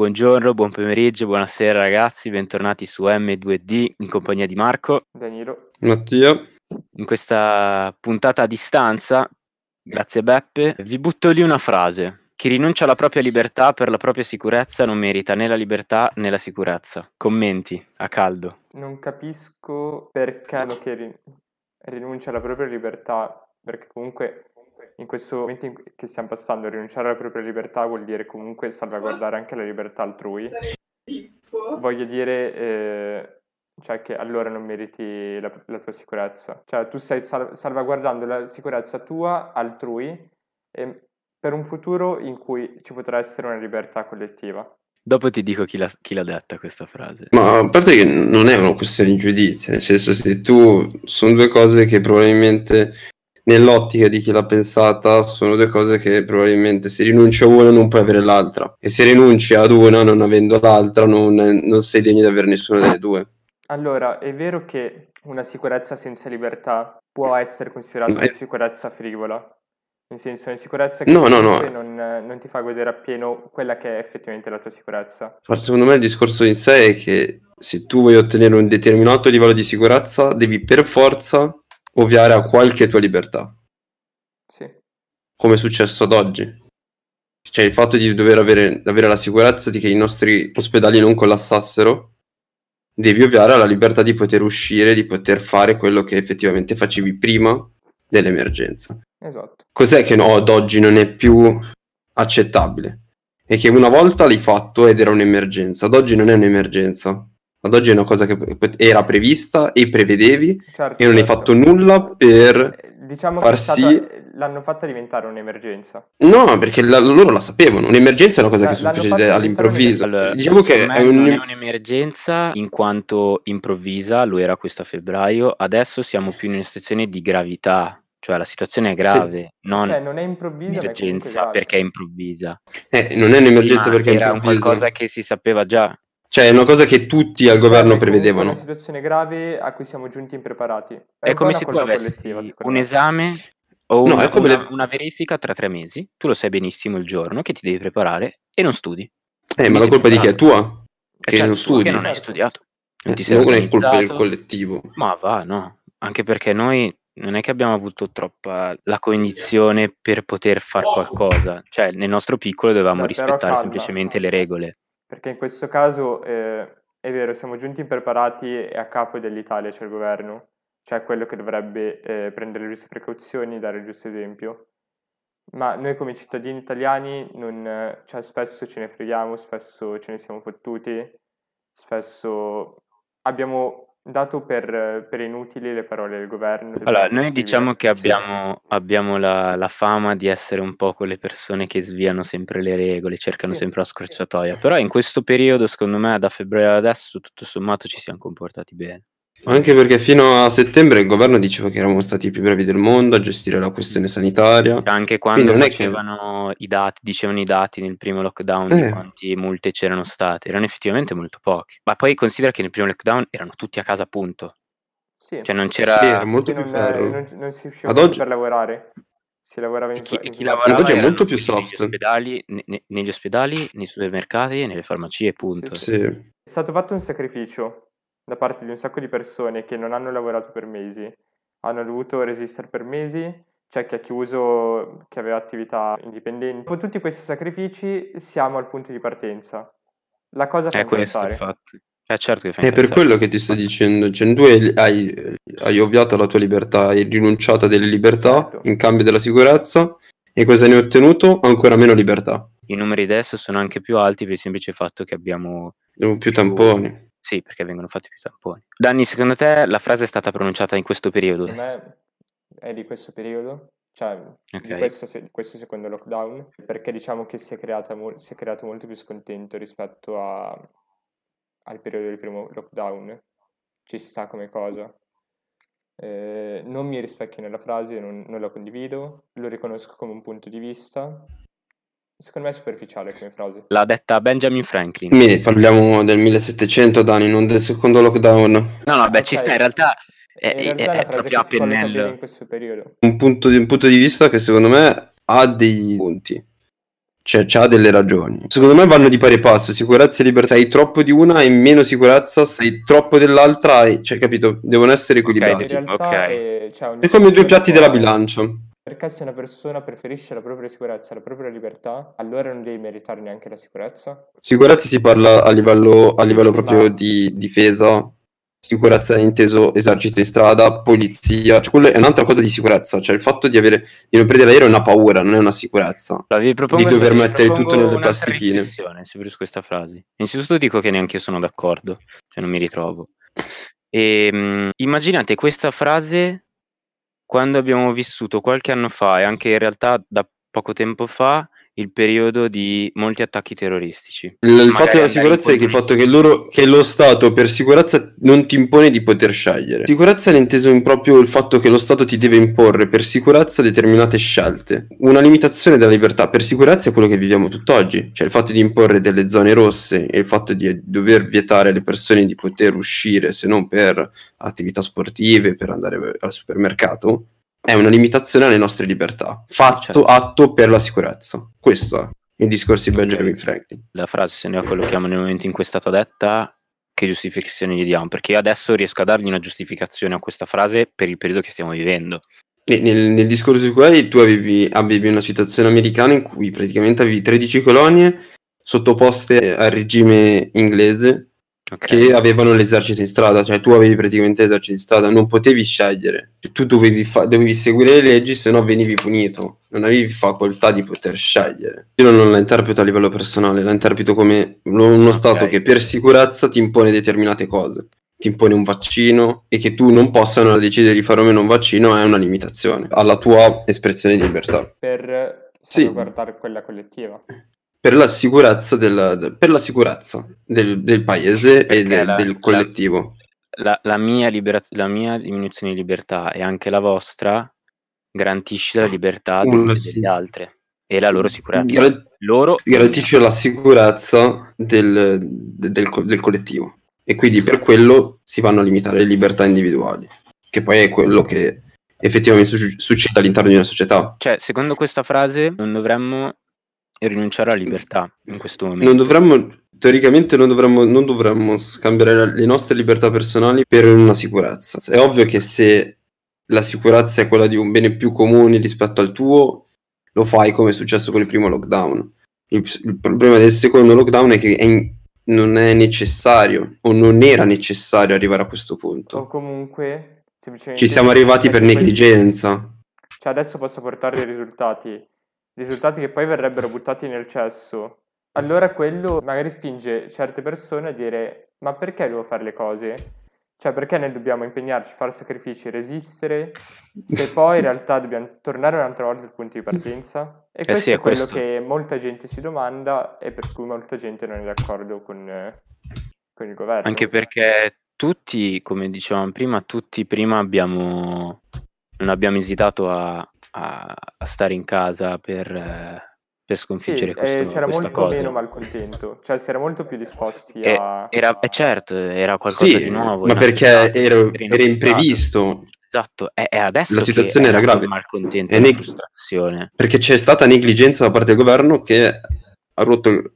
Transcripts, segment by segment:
Buongiorno, buon pomeriggio, buonasera ragazzi, bentornati su M2D in compagnia di Marco, Danilo, Mattia. In questa puntata a distanza, grazie Beppe, vi butto lì una frase: chi rinuncia alla propria libertà per la propria sicurezza non merita né la libertà né la sicurezza. Commenti a caldo. Non capisco perché uno che rinuncia alla propria libertà, perché comunque in questo momento in che stiamo passando, rinunciare alla propria libertà vuol dire comunque salvaguardare anche la libertà altrui. Voglio dire, cioè che allora non meriti la tua sicurezza. Cioè tu stai salvaguardando la sicurezza tua, altrui, per un futuro in cui ci potrà essere una libertà collettiva. Dopo ti dico chi l'ha detta questa frase. Ma a parte che non è una questione di giudizio, nel senso, se tu, sono due cose che probabilmente, nell'ottica di chi l'ha pensata, sono due cose che probabilmente se rinunci a una non puoi avere l'altra, e se rinunci ad una non avendo l'altra non sei degno di avere nessuna delle due. Allora, è vero che una sicurezza senza libertà può essere considerata una sicurezza frivola, nel senso, una sicurezza che no. Non ti fa godere appieno quella che è effettivamente la tua sicurezza. Forse secondo me il discorso in sé è che se tu vuoi ottenere un determinato livello di sicurezza devi per forza ovviare a qualche tua libertà. Sì. Come è successo ad oggi. Cioè il fatto di dover avere la sicurezza di che i nostri ospedali non collassassero, devi ovviare alla libertà di poter uscire, di poter fare quello che effettivamente facevi prima dell'emergenza. Esatto. Cos'è che ad oggi non è più accettabile? È che una volta l'hai fatto ed era un'emergenza, ad oggi non è un'emergenza. Ad oggi è una cosa che era prevista e prevedevi, certo, e non hai fatto nulla per l'hanno fatta diventare un'emergenza. No, perché loro la sapevano. Un'emergenza è una cosa che succede all'improvviso. Allora, diciamo che non è un'emergenza in quanto improvvisa, lo era questo a febbraio. Adesso siamo più in una situazione di gravità, cioè la situazione è grave. Sì. Non è improvvisa, emergenza perché è improvvisa. Non è un'emergenza perché è improvvisa. Era un qualcosa che si sapeva già. Cioè è una cosa che tutti al governo prevedevano. È una situazione grave a cui siamo giunti impreparati. È come se tu avessi un esame o una verifica tra 3 mesi. Tu lo sai benissimo il giorno che ti devi preparare e non studi. Ma la colpa di chi è tua? Che non studi. Che non hai studiato. Non è colpa del collettivo. Ma va, no. Anche perché noi non è che abbiamo avuto troppa la cognizione per poter fare qualcosa. Cioè nel nostro piccolo dovevamo rispettare semplicemente le regole. Perché in questo caso, è vero, siamo giunti impreparati e a capo dell'Italia c'è il governo, cioè quello che dovrebbe prendere le giuste precauzioni, dare il giusto esempio, ma noi come cittadini italiani non, cioè, spesso ce ne freghiamo, spesso ce ne siamo fottuti, spesso abbiamo dato per inutili le parole del governo. Allora, noi diciamo che abbiamo la fama di essere un po' quelle persone che sviano sempre le regole, cercano sempre la scorciatoia, però in questo periodo, secondo me, da febbraio ad adesso, tutto sommato ci siamo comportati bene. Anche perché fino a settembre il governo diceva che eravamo stati i più bravi del mondo a gestire la questione sanitaria. Anche quando facevano dicevano i dati nel primo lockdown di quante multe c'erano state, erano effettivamente molto poche. Ma poi considera che nel primo lockdown erano tutti a casa, punto. Sì. Cioè non c'era molto più ferro. Non si usciva ad oggi per lavorare. Si lavorava in oggi è molto più soft. Negli ospedali, nei supermercati e nelle farmacie, punto. Sì. È stato fatto un sacrificio da parte di un sacco di persone che non hanno lavorato per mesi, hanno dovuto resistere per mesi, c'è chi ha chiuso, chi aveva attività indipendenti. Con tutti questi sacrifici siamo al punto di partenza. La cosa fa pensare. Certo che fa pensare. È per quello che ti sto dicendo, cioè, tu hai ovviato alla tua libertà, hai rinunciato a delle libertà, certo, in cambio della sicurezza, e cosa ne hai ottenuto? Ancora meno libertà. I numeri adesso sono anche più alti per il semplice fatto che abbiamo più tamponi. Sì, perché vengono fatti più tamponi. Danni, secondo te la frase è stata pronunciata in questo periodo? Per me è di questo periodo, cioè di questo secondo lockdown, perché diciamo che si è creato molto più scontento rispetto al periodo del primo lockdown. Ci sta come cosa. Non mi rispecchio nella frase, non la condivido, lo riconosco come un punto di vista. Secondo me è superficiale come frase. L'ha detta Benjamin Franklin. Parliamo del 1700, Dani, non del secondo lockdown. No, ci sta, in realtà è una frase proprio che si pennello in questo periodo. Un punto di vista che secondo me ha dei punti. cioè c'ha delle ragioni. Secondo me vanno di pari passo, sicurezza e libertà. Sei troppo di una e meno sicurezza, sei troppo dell'altra, e, cioè, capito, devono essere equilibrati. Okay, in realtà, okay. È come due piatti della bilancia. Perché se una persona preferisce la propria sicurezza, la propria libertà, allora non devi meritare neanche la sicurezza? Sicurezza si parla a livello proprio di difesa, sicurezza è inteso esercito in strada, polizia, cioè, quello è un'altra cosa di sicurezza, cioè il fatto di non prendere l'aereo è una paura, non è una sicurezza, di dover mettere tutto nelle plastichine. Su questa frase innanzitutto dico che neanche io sono d'accordo, cioè non mi ritrovo. Immaginate questa frase quando abbiamo vissuto qualche anno fa, e anche in realtà da poco tempo fa, il periodo di molti attacchi terroristici. Il fatto della sicurezza è che il fatto che lo Stato per sicurezza non ti impone di poter scegliere. Sicurezza è inteso in proprio il fatto che lo Stato ti deve imporre per sicurezza determinate scelte. Una limitazione della libertà per sicurezza è quello che viviamo tutt'oggi, cioè il fatto di imporre delle zone rosse e il fatto di dover vietare alle persone di poter uscire se non per attività sportive, per andare al supermercato, è una limitazione alle nostre libertà. Certo. Atto per la sicurezza. Questo è il discorso di Benjamin Franklin. La frase se noi la collochiamo nel momento in cui è stata detta, che giustificazione gli diamo? Perché io adesso riesco a dargli una giustificazione a questa frase per il periodo che stiamo vivendo. E nel discorso di cui tu avevi una situazione americana in cui praticamente avevi 13 colonie sottoposte al regime inglese, che avevano l'esercito in strada, cioè tu avevi praticamente l'esercito in strada, non potevi scegliere, tu dovevi seguire le leggi, se no venivi punito, non avevi facoltà di poter scegliere. Io non la interpreto a livello personale, la interpreto come uno Stato che per sicurezza ti impone determinate cose, ti impone un vaccino, e che tu non possa decidere di fare o meno un vaccino è una limitazione alla tua espressione di libertà. Per salvaguardare quella collettiva. Per la sicurezza del paese e del collettivo. La mia diminuzione di libertà e anche la vostra garantisce la libertà degli altri e la loro sicurezza. Garantisce la sicurezza del collettivo, e quindi per quello si vanno a limitare le libertà individuali, che poi è quello che effettivamente succede all'interno di una società. Cioè, secondo questa frase non dovremmo rinunciare alla libertà in questo momento. Non dovremmo scambiare le nostre libertà personali per una sicurezza. È ovvio che se la sicurezza è quella di un bene più comune rispetto al tuo, lo fai, come è successo con il primo lockdown. Il problema del secondo lockdown è che non è necessario, o non era necessario arrivare a questo punto. O comunque ci siamo arrivati per negligenza. Cioè adesso posso portare dei risultati che poi verrebbero buttati nel cesso, allora quello magari spinge certe persone a dire: ma perché devo fare le cose? Cioè perché noi dobbiamo impegnarci, fare sacrifici, resistere, se poi in realtà dobbiamo tornare un'altra volta al punto di partenza? E questo è quello che molta gente si domanda, e per cui molta gente non è d'accordo con il governo. Anche perché tutti, come dicevamo prima, non abbiamo esitato a stare in casa per sconfiggere c'era molto cosa. Meno malcontento, cioè si era molto più disposti a... Era qualcosa di nuovo, ma perché era imprevisto. Esatto, è adesso la situazione era grave, malcontento, è frustrazione, perché c'è stata negligenza da parte del governo, che ha rotto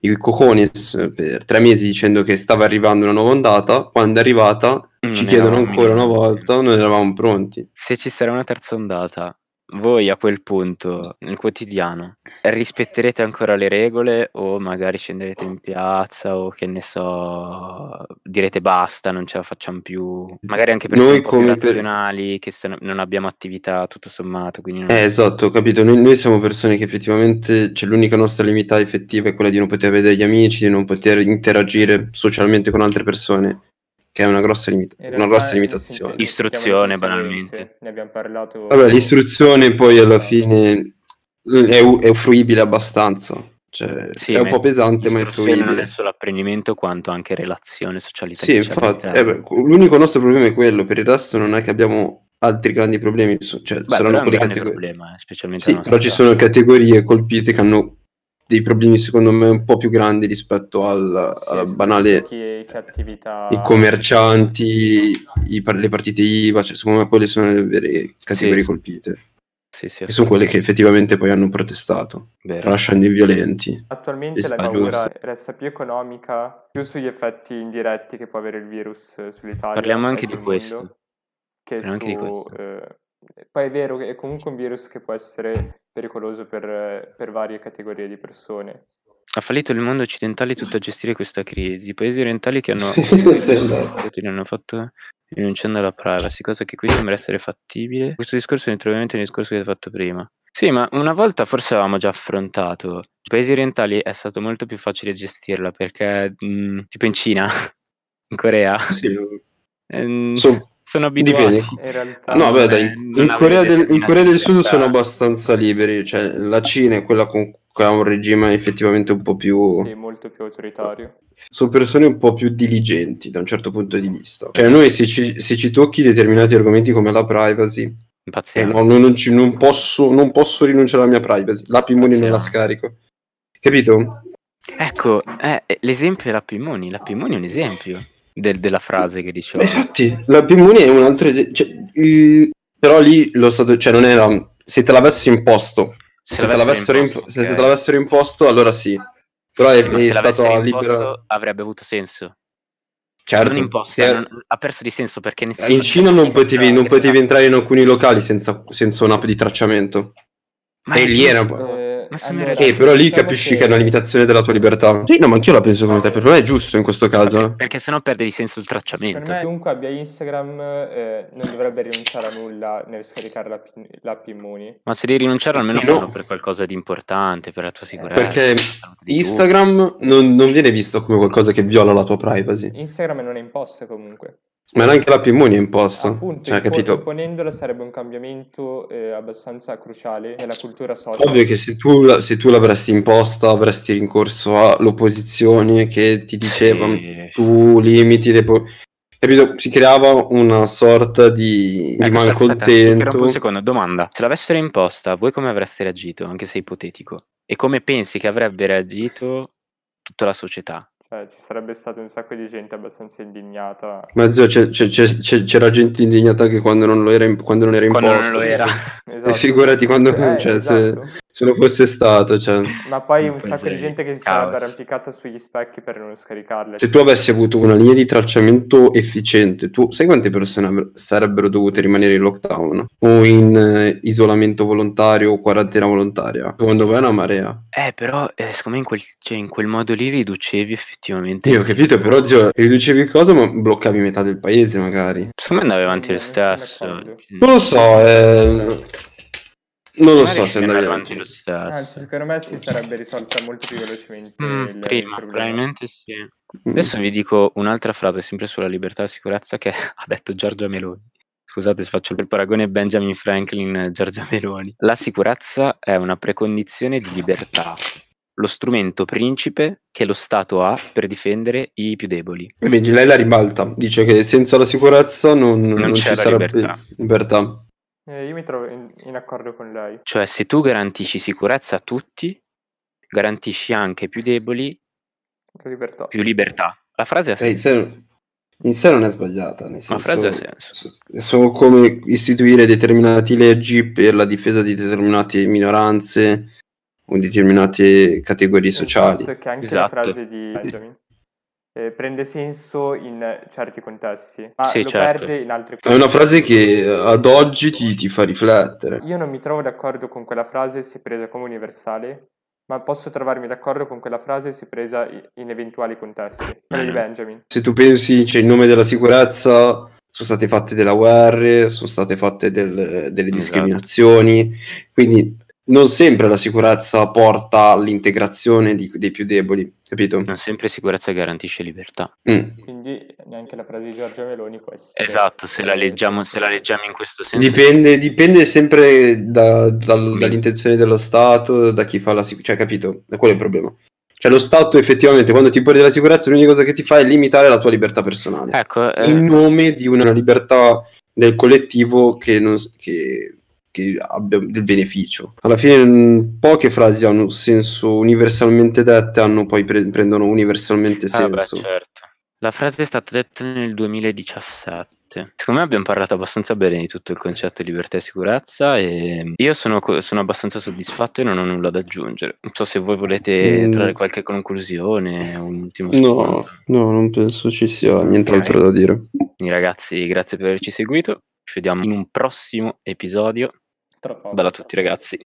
i cojones per 3 mesi dicendo che stava arrivando una nuova ondata. Quando è arrivata ci chiedono ancora una volta: non eravamo pronti. Se ci sarà una terza ondata, voi a quel punto, nel quotidiano, rispetterete ancora le regole, o magari scenderete in piazza, o che ne so, direte basta, non ce la facciamo più? Magari anche persone noi come nazionali che non abbiamo attività tutto sommato, quindi non... esatto, ho capito, noi siamo persone che effettivamente, cioè, l'unica nostra limità effettiva è quella di non poter vedere gli amici, di non poter interagire socialmente con altre persone, che è una grossa limitazione. Istruzione, banalmente. Ne abbiamo parlato. Vabbè, l'istruzione poi alla fine è fruibile abbastanza. Cioè, sì, è un po' pesante, ma è fruibile. Non è solo apprendimento, quanto anche relazione, socialità. Sì, infatti. L'unico nostro problema è quello. Per il resto non è che abbiamo altri grandi problemi. Cioè, saranno quelle categorie. Problema, specialmente sì, però ci sono categorie colpite che hanno dei problemi secondo me un po' più grandi rispetto alla banale, i commercianti, le partite IVA, cioè secondo me quelle sono le vere categorie colpite. Sì, che sono quelli che effettivamente poi hanno protestato, lasciando i violenti. Attualmente la paura resta più economica, più sugli effetti indiretti che può avere il virus sull'Italia. Parliamo anche di questo. Poi è vero che è comunque un virus che può essere pericoloso per varie categorie di persone. Ha fallito il mondo occidentale tutto a gestire questa crisi. I paesi orientali che hanno fatto rinunciando alla privacy, cosa che qui sembra essere fattibile. Questo discorso ne troviamo un discorso che ho fatto prima. Sì, ma una volta forse l'avevamo già affrontato. I paesi orientali è stato molto più facile gestirla perché tipo in Cina, in Corea, sì. Sono abituati. In realtà, no, beh, dai, in Corea del Sud sono abbastanza liberi, cioè la Cina è quella con cui ha un regime effettivamente un po' più... Sì, molto più autoritario. Sono persone un po' più diligenti da un certo punto di vista. Cioè noi se ci tocchi determinati argomenti come la privacy, no, non posso rinunciare alla mia privacy, l'app Immuni non la scarico, capito? Ecco, l'esempio è l'app Immuni. L'app Immuni è un esempio della frase che dicevo. Infatti, la Immuni è un altro esempio, però lì lo stato, cioè non era, se te l'avessero imposto, se te l'avessero imposto allora sì, però sì, è stato libero, avrebbe avuto senso. Certo, non imposto, ha perso di senso perché in Cina non potevi entrare in alcuni locali senza un'app di tracciamento. Ma e lì era un po'. Però lì capisci che è una limitazione della tua libertà. Sì, no, ma anch'io la penso come te. Per me è giusto in questo caso. Perché sennò perde di senso il tracciamento. Per me chiunque abbia Instagram non dovrebbe rinunciare a nulla nel scaricare l'app Immuni. Ma se devi rinunciare almeno fanno per qualcosa di importante, per la tua sicurezza. Perché Instagram non viene visto come qualcosa che viola la tua privacy. Instagram non è imposta comunque. Ma neanche l'app Immuni è imposta. Appunto, imponendola sarebbe un cambiamento abbastanza cruciale nella cultura social. Ovvio che se tu l'avresti imposta avresti rincorso all'opposizione che ti diceva tu limiti le... Capito? Si creava una sorta di malcontento. Un secondo, domanda. Se l'avessero imposta, voi come avreste reagito, anche se ipotetico? E come pensi che avrebbe reagito tutta la società? Ci sarebbe stato un sacco di gente abbastanza indignata. Ma zio, c'era gente indignata anche quando non era imposto. Esatto. E figurati quando esatto. se lo fosse stato, cioè. Ma poi un sacco di gente che si sarebbe arrampicata sugli specchi per non scaricarle. Se tu avessi avuto una linea di tracciamento efficiente, tu sai quante persone sarebbero dovute rimanere in lockdown o in isolamento volontario o quarantena volontaria? Secondo me è una marea. Però secondo me in quel modo lì riducevi effettivamente. Io ho capito, però zio, riducevi cosa, ma bloccavi metà del paese magari. Secondo me andavi avanti lo stesso. Non lo so, non lo so se andavi avanti lo stesso. Anzi, secondo me si sarebbe risolta molto più velocemente prima, probabilmente sì. Adesso vi dico un'altra frase sempre sulla libertà e la sicurezza che ha detto Giorgia Meloni. Scusate se faccio il paragone Benjamin Franklin, Giorgia Meloni. La sicurezza è una precondizione di libertà, lo strumento principe che lo Stato ha per difendere i più deboli. E quindi lei la ribalta, dice che senza la sicurezza non ci sarebbe libertà. Io mi trovo in accordo con lei. Cioè, se tu garantisci sicurezza a tutti, garantisci anche ai più deboli più libertà. La frase ha senso. In sé non è sbagliata, nel senso, la frase ha senso. Sono come istituire determinate leggi per la difesa di determinate minoranze o determinate categorie sociali. Che anche la frase di Benjamin prende senso in certi contesti, ma perde in altri contesti. È una frase che ad oggi ti fa riflettere. Io non mi trovo d'accordo con quella frase se presa come universale, ma posso trovarmi d'accordo con quella frase se presa in eventuali contesti. Quella di Benjamin. Se tu pensi, c'è il nome della sicurezza... Sono state fatte delle guerre, sono state fatte delle discriminazioni, quindi non sempre la sicurezza porta all'integrazione dei più deboli, capito? Non sempre sicurezza garantisce libertà. Quindi neanche la frase di Giorgia Meloni può essere... Esatto, se la leggiamo in questo senso. Dipende sempre dall'intenzione dello Stato, da chi fa la sicurezza, cioè capito? Quello è il problema. Cioè lo Stato effettivamente quando ti pone della sicurezza l'unica cosa che ti fa è limitare la tua libertà personale, ecco, in nome di una libertà del collettivo che abbia del beneficio. Alla fine poche frasi hanno un senso universalmente dette, prendono universalmente senso. La frase è stata detta nel 2017 sicuramente. Secondo me abbiamo parlato abbastanza bene di tutto il concetto di libertà e sicurezza e io sono abbastanza soddisfatto e non ho nulla da aggiungere. Non so se voi volete trarre qualche conclusione o un ultimo spunto. No, non penso ci sia nient'altro da dire. Quindi ragazzi, grazie per averci seguito. Ci vediamo in un prossimo episodio. Bella a tutti ragazzi.